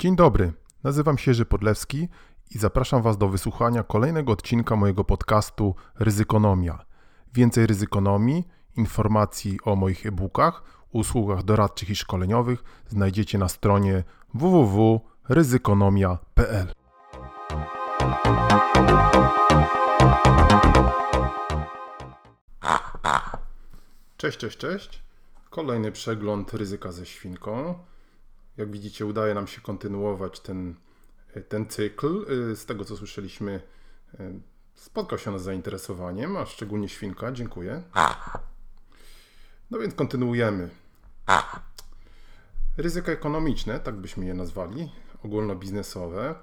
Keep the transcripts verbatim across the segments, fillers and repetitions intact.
Dzień dobry, nazywam się Jerzy Podlewski i zapraszam Was do wysłuchania kolejnego odcinka mojego podcastu Ryzykonomia. Więcej ryzykonomii, informacji o moich e-bookach, usługach doradczych i szkoleniowych znajdziecie na stronie w w w kropka ryzykonomia kropka p l. Cześć, cześć, cześć. Kolejny przegląd ryzyka ze świnką. Jak widzicie, udaje nam się kontynuować ten, ten cykl. Z tego, co słyszeliśmy, spotkał się on z zainteresowaniem, a szczególnie świnka. Dziękuję. No więc kontynuujemy. Ryzyka ekonomiczne, tak byśmy je nazwali, ogólnobiznesowe.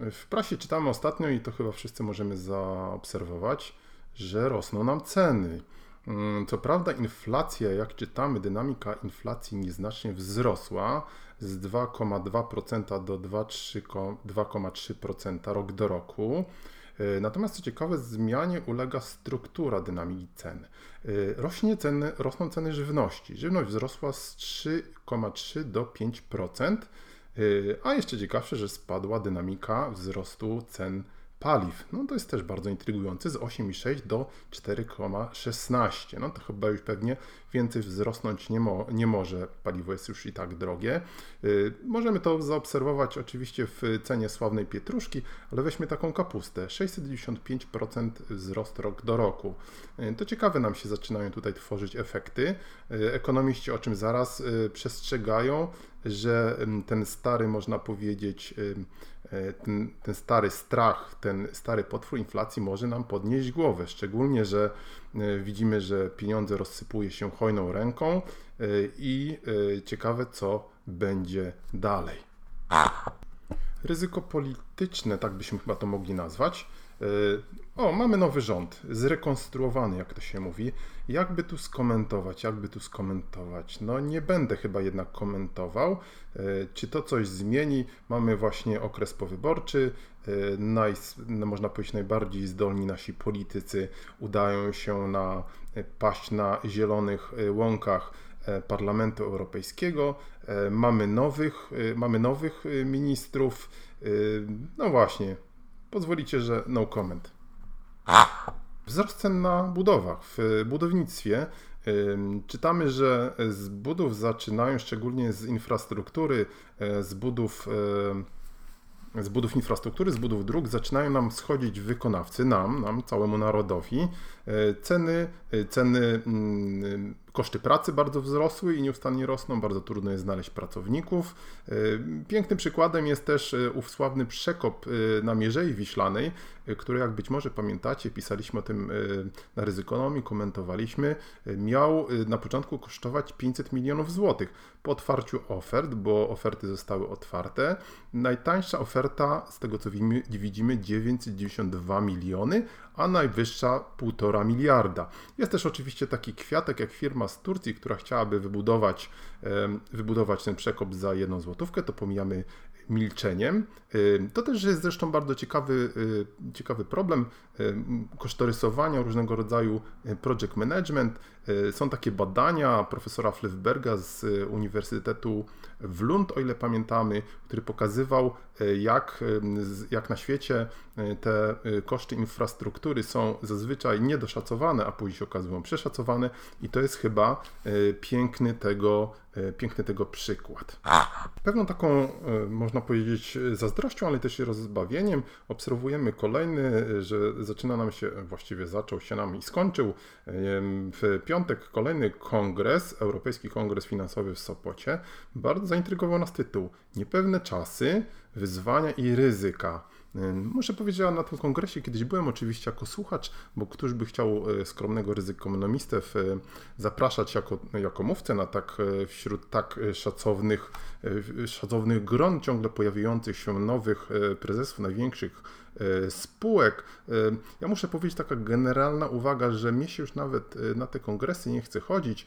W prasie czytamy ostatnio i to chyba wszyscy możemy zaobserwować, że rosną nam ceny. Co prawda inflacja, jak czytamy, dynamika inflacji nieznacznie wzrosła z dwa przecinek dwa procent do dwa przecinek trzy procent rok do roku. Natomiast co ciekawe, zmianie ulega struktura dynamiki cen. Rośnie ceny, rosną ceny żywności. Żywność wzrosła z trzy przecinek trzy procent do pięć procent, a jeszcze ciekawsze, że spadła dynamika wzrostu cen paliw. No to jest też bardzo intrygujące, z osiem przecinek sześć do cztery przecinek szesnaście. No to chyba już pewnie więcej wzrosnąć nie, mo- nie może. Paliwo jest już i tak drogie. Yy, możemy to zaobserwować oczywiście w cenie sławnej pietruszki, ale weźmy taką kapustę. sześćset dziewięćdziesiąt pięć procent wzrost rok do roku. Yy, to ciekawe nam się zaczynają tutaj tworzyć efekty. Yy, ekonomiści, o czym zaraz yy, przestrzegają, że yy, ten stary, można powiedzieć, yy, Ten, ten stary strach, ten stary potwór inflacji może nam podnieść głowę, szczególnie, że widzimy, że pieniądze rozsypuje się hojną ręką i ciekawe, co będzie dalej. Ryzyko polityczne, tak byśmy chyba to mogli nazwać. O, mamy nowy rząd, zrekonstruowany, jak to się mówi. Jakby tu skomentować, jakby tu skomentować? No nie będę chyba jednak komentował. Czy to coś zmieni? Mamy właśnie okres powyborczy. Naj, można powiedzieć, najbardziej zdolni nasi politycy udają się na paść na zielonych łąkach Parlamentu Europejskiego. Mamy nowych, mamy nowych ministrów. No właśnie. Pozwolicie, że no comment. Wzrost cen na budowach, w budownictwie. Czytamy, że z budów zaczynają, szczególnie z infrastruktury, z budów, z budów infrastruktury, z budów dróg, zaczynają nam schodzić wykonawcy, nam, nam, całemu narodowi. Ceny, ceny, koszty pracy bardzo wzrosły i nieustannie rosną, bardzo trudno jest znaleźć pracowników. Pięknym przykładem jest też ów sławny przekop na Mierzei Wiślanej, który, jak być może pamiętacie, pisaliśmy o tym na Ryzykonomii, komentowaliśmy, miał na początku kosztować pięćset milionów złotych. Po otwarciu ofert, bo oferty zostały otwarte, najtańsza oferta, z tego co widzimy, dziewięćset dziewięćdziesiąt dwa miliony, a najwyższa półtora miliarda. Jest też oczywiście taki kwiatek jak firma z Turcji, która chciałaby wybudować, wybudować ten przekop za jedną złotówkę, to pomijamy milczeniem. To też jest zresztą bardzo ciekawy, ciekawy problem kosztorysowania, różnego rodzaju project management. Są takie badania profesora Flyvberga z Uniwersytetu w Lund, o ile pamiętamy, który pokazywał, jak, jak na świecie te koszty infrastruktury są zazwyczaj niedoszacowane, a później się okazują przeszacowane i to jest chyba piękny tego Piękny tego przykład. Pewną taką, można powiedzieć, zazdrością, ale też i rozbawieniem obserwujemy kolejny, że zaczyna nam się, właściwie zaczął się nam i skończył w piątek kolejny kongres, Europejski Kongres Finansowy w Sopocie. Bardzo zaintrygował nas tytuł. Niepewne czasy, wyzwania i ryzyka. Muszę powiedzieć, że na tym kongresie kiedyś byłem oczywiście jako słuchacz, bo któż by chciał skromnego ryzykonomistę zapraszać jako, jako mówcę na tak, wśród tak szacownych, szacownych gron ciągle pojawiających się nowych prezesów największych spółek. Ja muszę powiedzieć, taka generalna uwaga, że mnie się już nawet na te kongresy nie chce chodzić,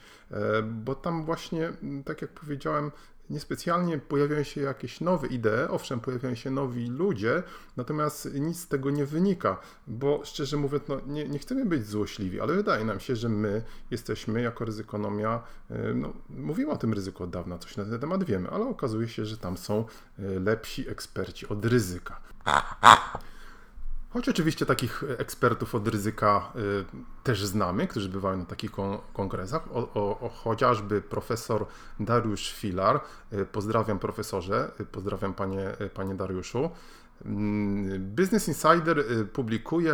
bo tam właśnie, tak jak powiedziałem, niespecjalnie pojawiają się jakieś nowe idee, owszem, pojawiają się nowi ludzie, natomiast nic z tego nie wynika, bo szczerze mówiąc, no, nie, nie chcemy być złośliwi, ale wydaje nam się, że my jesteśmy jako ryzykonomia, no, mówimy o tym ryzyku od dawna, coś na ten temat wiemy, ale okazuje się, że tam są lepsi eksperci od ryzyka. Choć oczywiście takich ekspertów od ryzyka y, też znamy, którzy bywają na takich kon- kongresach, o, o, o, chociażby profesor Dariusz Filar, y, pozdrawiam profesorze, y, pozdrawiam panie, y, panie Dariuszu. Business Insider publikuje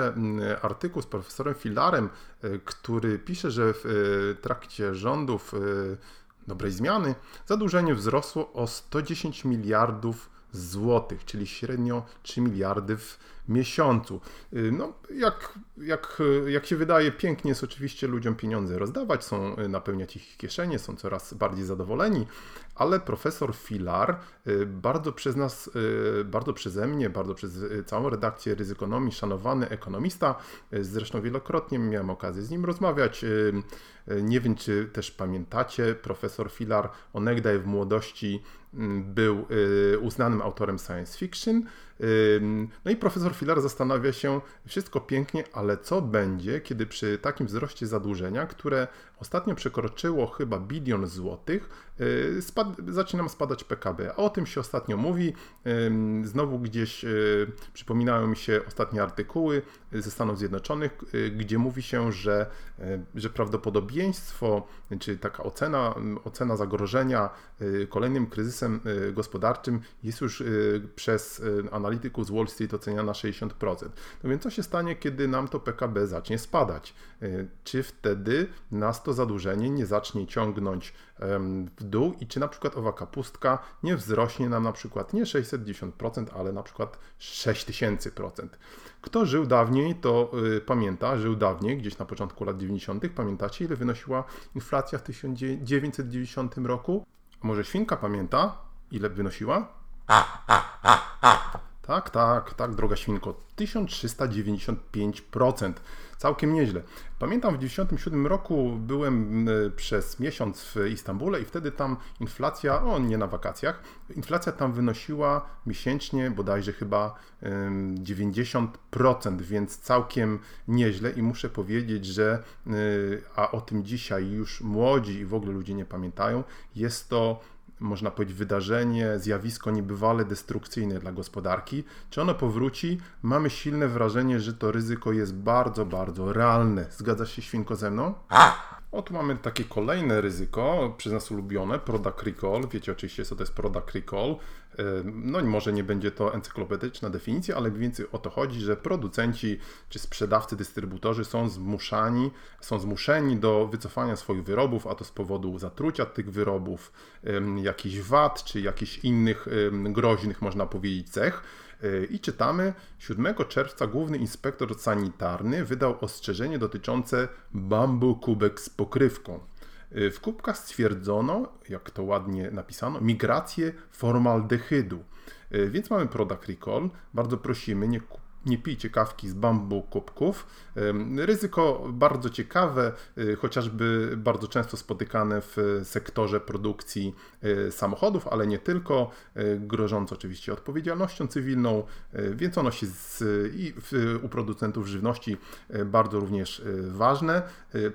artykuł z profesorem Filarem, y, który pisze, że w y, trakcie rządów y, dobrej zmiany zadłużenie wzrosło o sto dziesięć miliardów złotych, czyli średnio trzy miliardy w miesiącu. No, jak, jak, jak się wydaje, pięknie jest oczywiście ludziom pieniądze rozdawać, są napełniać ich kieszenie, są coraz bardziej zadowoleni, ale profesor Filar bardzo przez nas, bardzo przeze mnie, bardzo przez całą redakcję Ryzykonomii, szanowany ekonomista, zresztą wielokrotnie miałem okazję z nim rozmawiać. Nie wiem, czy też pamiętacie, profesor Filar onegdaj w młodości był uznanym autorem science fiction. No i profesor Filar zastanawia się, wszystko pięknie, ale co będzie, kiedy przy takim wzroście zadłużenia, które ostatnio przekroczyło chyba bilion złotych, spad- zaczyna nam spadać P K B. O tym się ostatnio mówi, znowu gdzieś przypominają mi się ostatnie artykuły ze Stanów Zjednoczonych, gdzie mówi się, że, że prawdopodobieństwo, czy taka ocena, ocena zagrożenia kolejnym kryzysem gospodarczym jest już przez analityków z Wall Street oceniana na sześćdziesiąt procent. No więc co się stanie, kiedy nam to P K B zacznie spadać? Czy wtedy nas to zadłużenie nie zacznie ciągnąć w dół i czy na przykład owa kapustka nie wzrośnie nam na przykład nie sześćset dziesięć procent, ale na przykład sześć tysięcy procent. Kto żył dawniej, to y, pamięta, żył dawniej, gdzieś na początku lat dziewięćdziesiątych. Pamiętacie, ile wynosiła inflacja w tysiąc dziewięćset dziewięćdziesiątym roku? A może świnka pamięta, ile wynosiła? Tak, tak, tak, droga świnko, tysiąc trzysta dziewięćdziesiąt pięć procent. Całkiem nieźle. Pamiętam w dziewięćdziesiątym siódmym roku byłem przez miesiąc w Istambule i wtedy tam inflacja, o nie na wakacjach, inflacja tam wynosiła miesięcznie bodajże chyba dziewięćdziesiąt procent, więc całkiem nieźle i muszę powiedzieć, że, a o tym dzisiaj już młodzi i w ogóle ludzie nie pamiętają, jest to, można powiedzieć, wydarzenie, zjawisko niebywale destrukcyjne dla gospodarki. Czy ono powróci? Mamy silne wrażenie, że to ryzyko jest bardzo, bardzo realne. Zgadzasz się, świnko, ze mną? O, tu mamy takie kolejne ryzyko, przez nas ulubione, product recall. Wiecie oczywiście, co to jest product recall. No może nie będzie to encyklopedyczna definicja, ale mniej więcej o to chodzi, że producenci czy sprzedawcy, dystrybutorzy są zmuszani, są zmuszeni do wycofania swoich wyrobów, a to z powodu zatrucia tych wyrobów, jakichś wad czy jakichś innych groźnych, można powiedzieć, cech. I czytamy, siódmego czerwca główny inspektor sanitarny wydał ostrzeżenie dotyczące bambu kubek z pokrywką. W kubkach stwierdzono, jak to ładnie napisano, migrację formaldehydu. Więc mamy product recall. Bardzo prosimy, nie, nie pijcie kawki z bambu kubków. Ryzyko bardzo ciekawe, chociażby bardzo często spotykane w sektorze produkcji samochodów, ale nie tylko, grożące oczywiście odpowiedzialnością cywilną, więc ono się z, i w, u producentów żywności bardzo również ważne.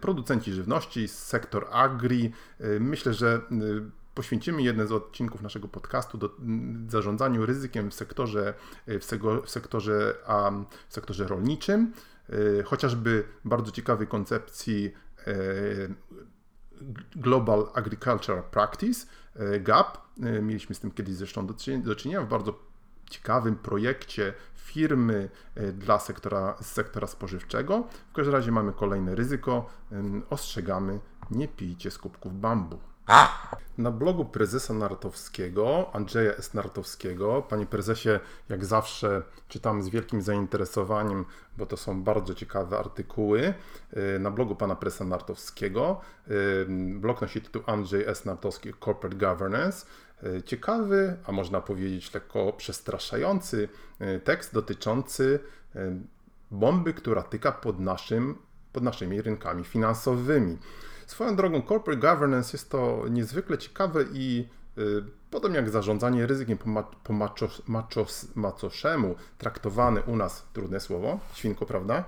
Producenci żywności, sektor agri, myślę, że poświęcimy jeden z odcinków naszego podcastu do zarządzaniu ryzykiem w sektorze, w sektorze, w sektorze rolniczym, chociażby bardzo ciekawej koncepcji Global Agricultural Practice, G A P. Mieliśmy z tym kiedyś zresztą do czynienia w bardzo ciekawym projekcie firmy dla sektora, sektora spożywczego. W każdym razie mamy kolejne ryzyko. Ostrzegamy, nie pijcie z kubków bambu. Na blogu prezesa Nartowskiego, Andrzeja S. Nartowskiego, panie prezesie, jak zawsze czytam z wielkim zainteresowaniem, bo to są bardzo ciekawe artykuły, na blogu pana prezesa Nartowskiego. Blog nosi tytuł Andrzej S. Nartowski Corporate Governance. Ciekawy, a można powiedzieć lekko przestraszający tekst dotyczący bomby, która tyka pod, naszym, pod naszymi rynkami finansowymi. Swoją drogą, corporate governance jest to niezwykle ciekawe i Podobnie jak zarządzanie ryzykiem po maczos, maczos, macoszemu traktowany u nas, trudne słowo, świnko, prawda?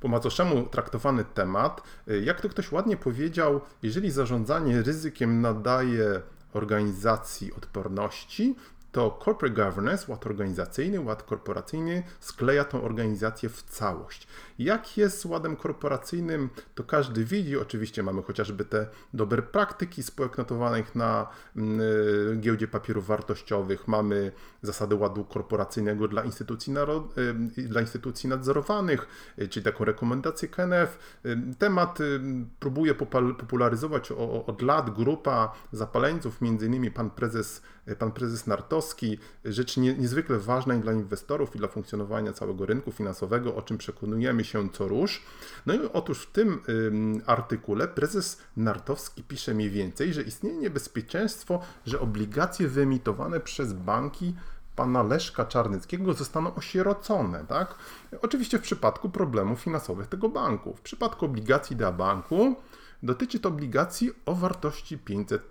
Po macoszemu traktowany temat, jak to ktoś ładnie powiedział, jeżeli zarządzanie ryzykiem nadaje organizacji odporności, to corporate governance, ład organizacyjny, ład korporacyjny skleja tą organizację w całość. Jak jest z ładem korporacyjnym, to każdy widzi. Oczywiście mamy chociażby te dobre praktyki spółek notowanych na y, giełdzie papierów wartościowych, mamy zasady ładu korporacyjnego dla instytucji, narod, y, dla instytucji nadzorowanych, y, czyli taką rekomendację K N F. Y, temat y, próbuje popal, popularyzować o, o, od lat grupa zapaleńców, między innymi pan prezes, y, pan prezes Nartowski. Rzecz nie, niezwykle ważna i dla inwestorów, i dla funkcjonowania całego rynku finansowego, o czym przekonujemy się co rusz. No i otóż w tym ym, artykule prezes Nartowski pisze mniej więcej, że istnieje niebezpieczeństwo, że obligacje wyemitowane przez banki pana Leszka Czarneckiego zostaną osierocone, tak? Oczywiście w przypadku problemów finansowych tego banku. W przypadku obligacji Dea banku dotyczy to obligacji o wartości pięćset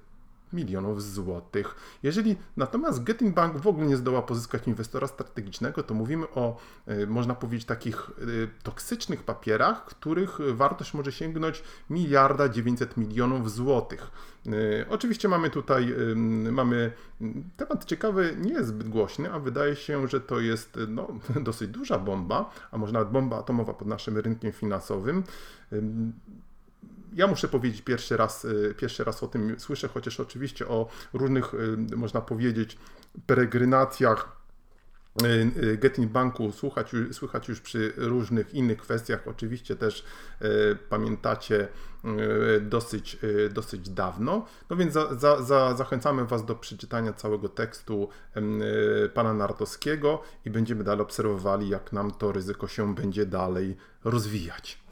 milionów złotych. Jeżeli natomiast Getin Bank w ogóle nie zdoła pozyskać inwestora strategicznego, to mówimy o, można powiedzieć, takich toksycznych papierach, których wartość może sięgnąć miliarda dziewięćset milionów złotych. Oczywiście mamy tutaj, mamy temat ciekawy, nie jest zbyt głośny, a wydaje się, że to jest no, dosyć duża bomba, a może nawet bomba atomowa pod naszym rynkiem finansowym. Ja muszę powiedzieć, pierwszy raz, pierwszy raz o tym słyszę, chociaż oczywiście o różnych, można powiedzieć, peregrynacjach Getin Banku słuchać, słychać już przy różnych innych kwestiach. Oczywiście też pamiętacie dosyć, dosyć dawno. No więc za, za, za, zachęcamy Was do przeczytania całego tekstu pana Nartowskiego i będziemy dalej obserwowali, jak nam to ryzyko się będzie dalej rozwijać.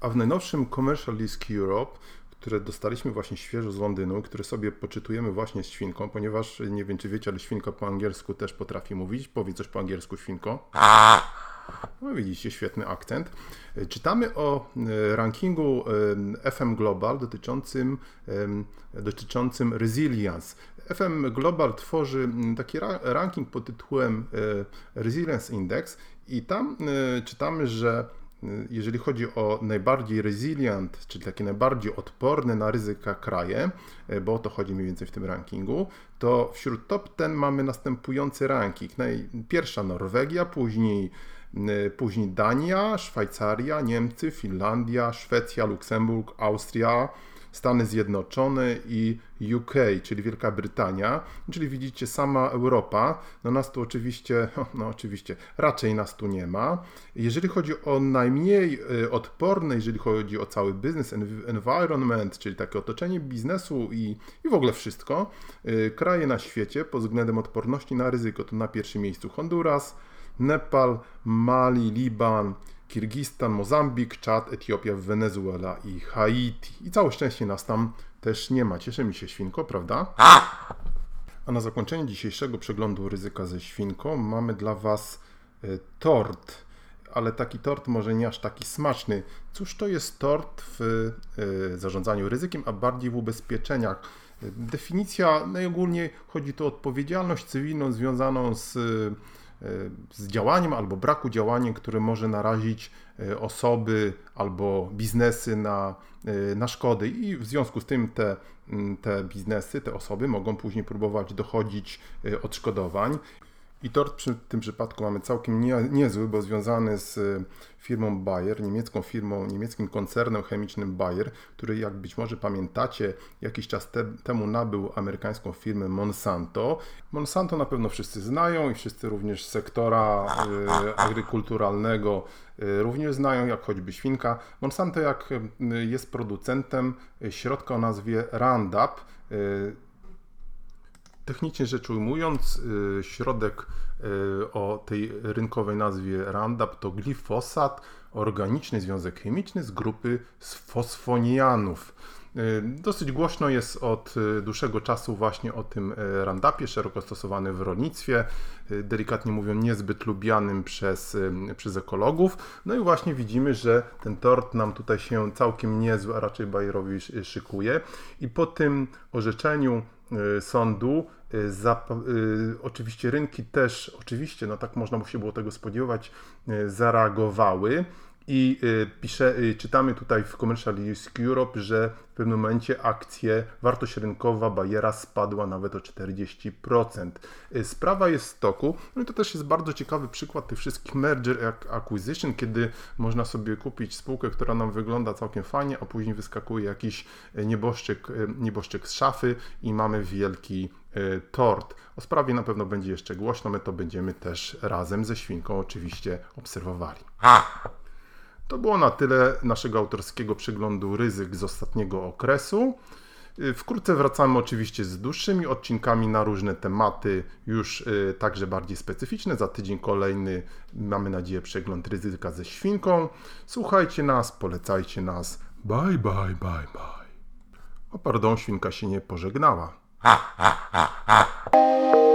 A w najnowszym Commercial Risk Europe, które dostaliśmy właśnie świeżo z Londynu, które sobie poczytujemy właśnie z świnką, ponieważ nie wiem, czy wiecie, ale świnka po angielsku też potrafi mówić. Powiedz coś po angielsku, świnko. No widzicie, świetny akcent. Czytamy o rankingu F M Global dotyczącym, dotyczącym Resilience. F M Global tworzy taki ranking pod tytułem Resilience Index i tam czytamy, że jeżeli chodzi o najbardziej resilient, czyli takie najbardziej odporne na ryzyka kraje, bo o to chodzi mniej więcej w tym rankingu, to wśród top ten mamy następujący ranking. Pierwsza Norwegia, później, później Dania, Szwajcaria, Niemcy, Finlandia, Szwecja, Luksemburg, Austria, Stany Zjednoczone i U K, czyli Wielka Brytania, czyli widzicie sama Europa, no nas tu oczywiście, no oczywiście, raczej nas tu nie ma. Jeżeli chodzi o najmniej odporne, jeżeli chodzi o cały business environment, czyli takie otoczenie biznesu i, i w ogóle wszystko, kraje na świecie pod względem odporności na ryzyko, to na pierwszym miejscu Honduras, Nepal, Mali, Liban, Kirgistan, Mozambik, Czad, Etiopia, Wenezuela i Haiti. I całe szczęście nas tam też nie ma. Cieszy mi się, świnko, prawda? A na zakończenie dzisiejszego przeglądu ryzyka ze świnką mamy dla Was tort, ale taki tort może nie aż taki smaczny. Cóż to jest tort w zarządzaniu ryzykiem, a bardziej w ubezpieczeniach? Definicja najogólniej chodzi tu o odpowiedzialność cywilną związaną z z działaniem albo braku działania, które może narazić osoby albo biznesy na, na szkody i w związku z tym te, te biznesy, te osoby mogą później próbować dochodzić odszkodowań. I tort w tym przypadku mamy całkiem nie, niezły, bo związany z firmą Bayer, niemiecką firmą, niemieckim koncernem chemicznym Bayer, który, jak być może pamiętacie, jakiś czas te, temu nabył amerykańską firmę Monsanto. Monsanto na pewno wszyscy znają i wszyscy również z sektora y, agrykulturalnego y, również znają, jak choćby świnka. Monsanto jak y, jest producentem środka o nazwie Roundup, y, technicznie rzecz ujmując, środek o tej rynkowej nazwie Roundup to glifosat, organiczny związek chemiczny z grupy sfosfonianów. Dosyć głośno jest od dłuższego czasu właśnie o tym Roundupie, szeroko stosowany w rolnictwie, delikatnie mówiąc niezbyt lubianym przez, przez ekologów. No i właśnie widzimy, że ten tort nam tutaj się całkiem niezły, a raczej Bayerowi szykuje. I po tym orzeczeniu sądu Za, y, oczywiście rynki też, oczywiście, no tak można się było tego spodziewać, y, zareagowały i y, pisze, y, czytamy tutaj w Commercial Risk Europe, że w pewnym momencie akcje, wartość rynkowa Bayera spadła nawet o czterdzieści procent. Y, sprawa jest w toku, no i to też jest bardzo ciekawy przykład tych wszystkich merger acquisition, kiedy można sobie kupić spółkę, która nam wygląda całkiem fajnie, a później wyskakuje jakiś nieboszczyk, y, nieboszczyk z szafy i mamy wielki tort. O sprawie na pewno będzie jeszcze głośno, my to będziemy też razem ze Świnką oczywiście obserwowali. To było na tyle naszego autorskiego przeglądu ryzyk z ostatniego okresu. Wkrótce wracamy oczywiście z dłuższymi odcinkami na różne tematy, już także bardziej specyficzne. Za tydzień kolejny, mamy nadzieję, przegląd ryzyka ze Świnką. Słuchajcie nas, polecajcie nas. Bye, bye, bye, bye. O pardon, Świnka się nie pożegnała. Ha, ha, ha, ha.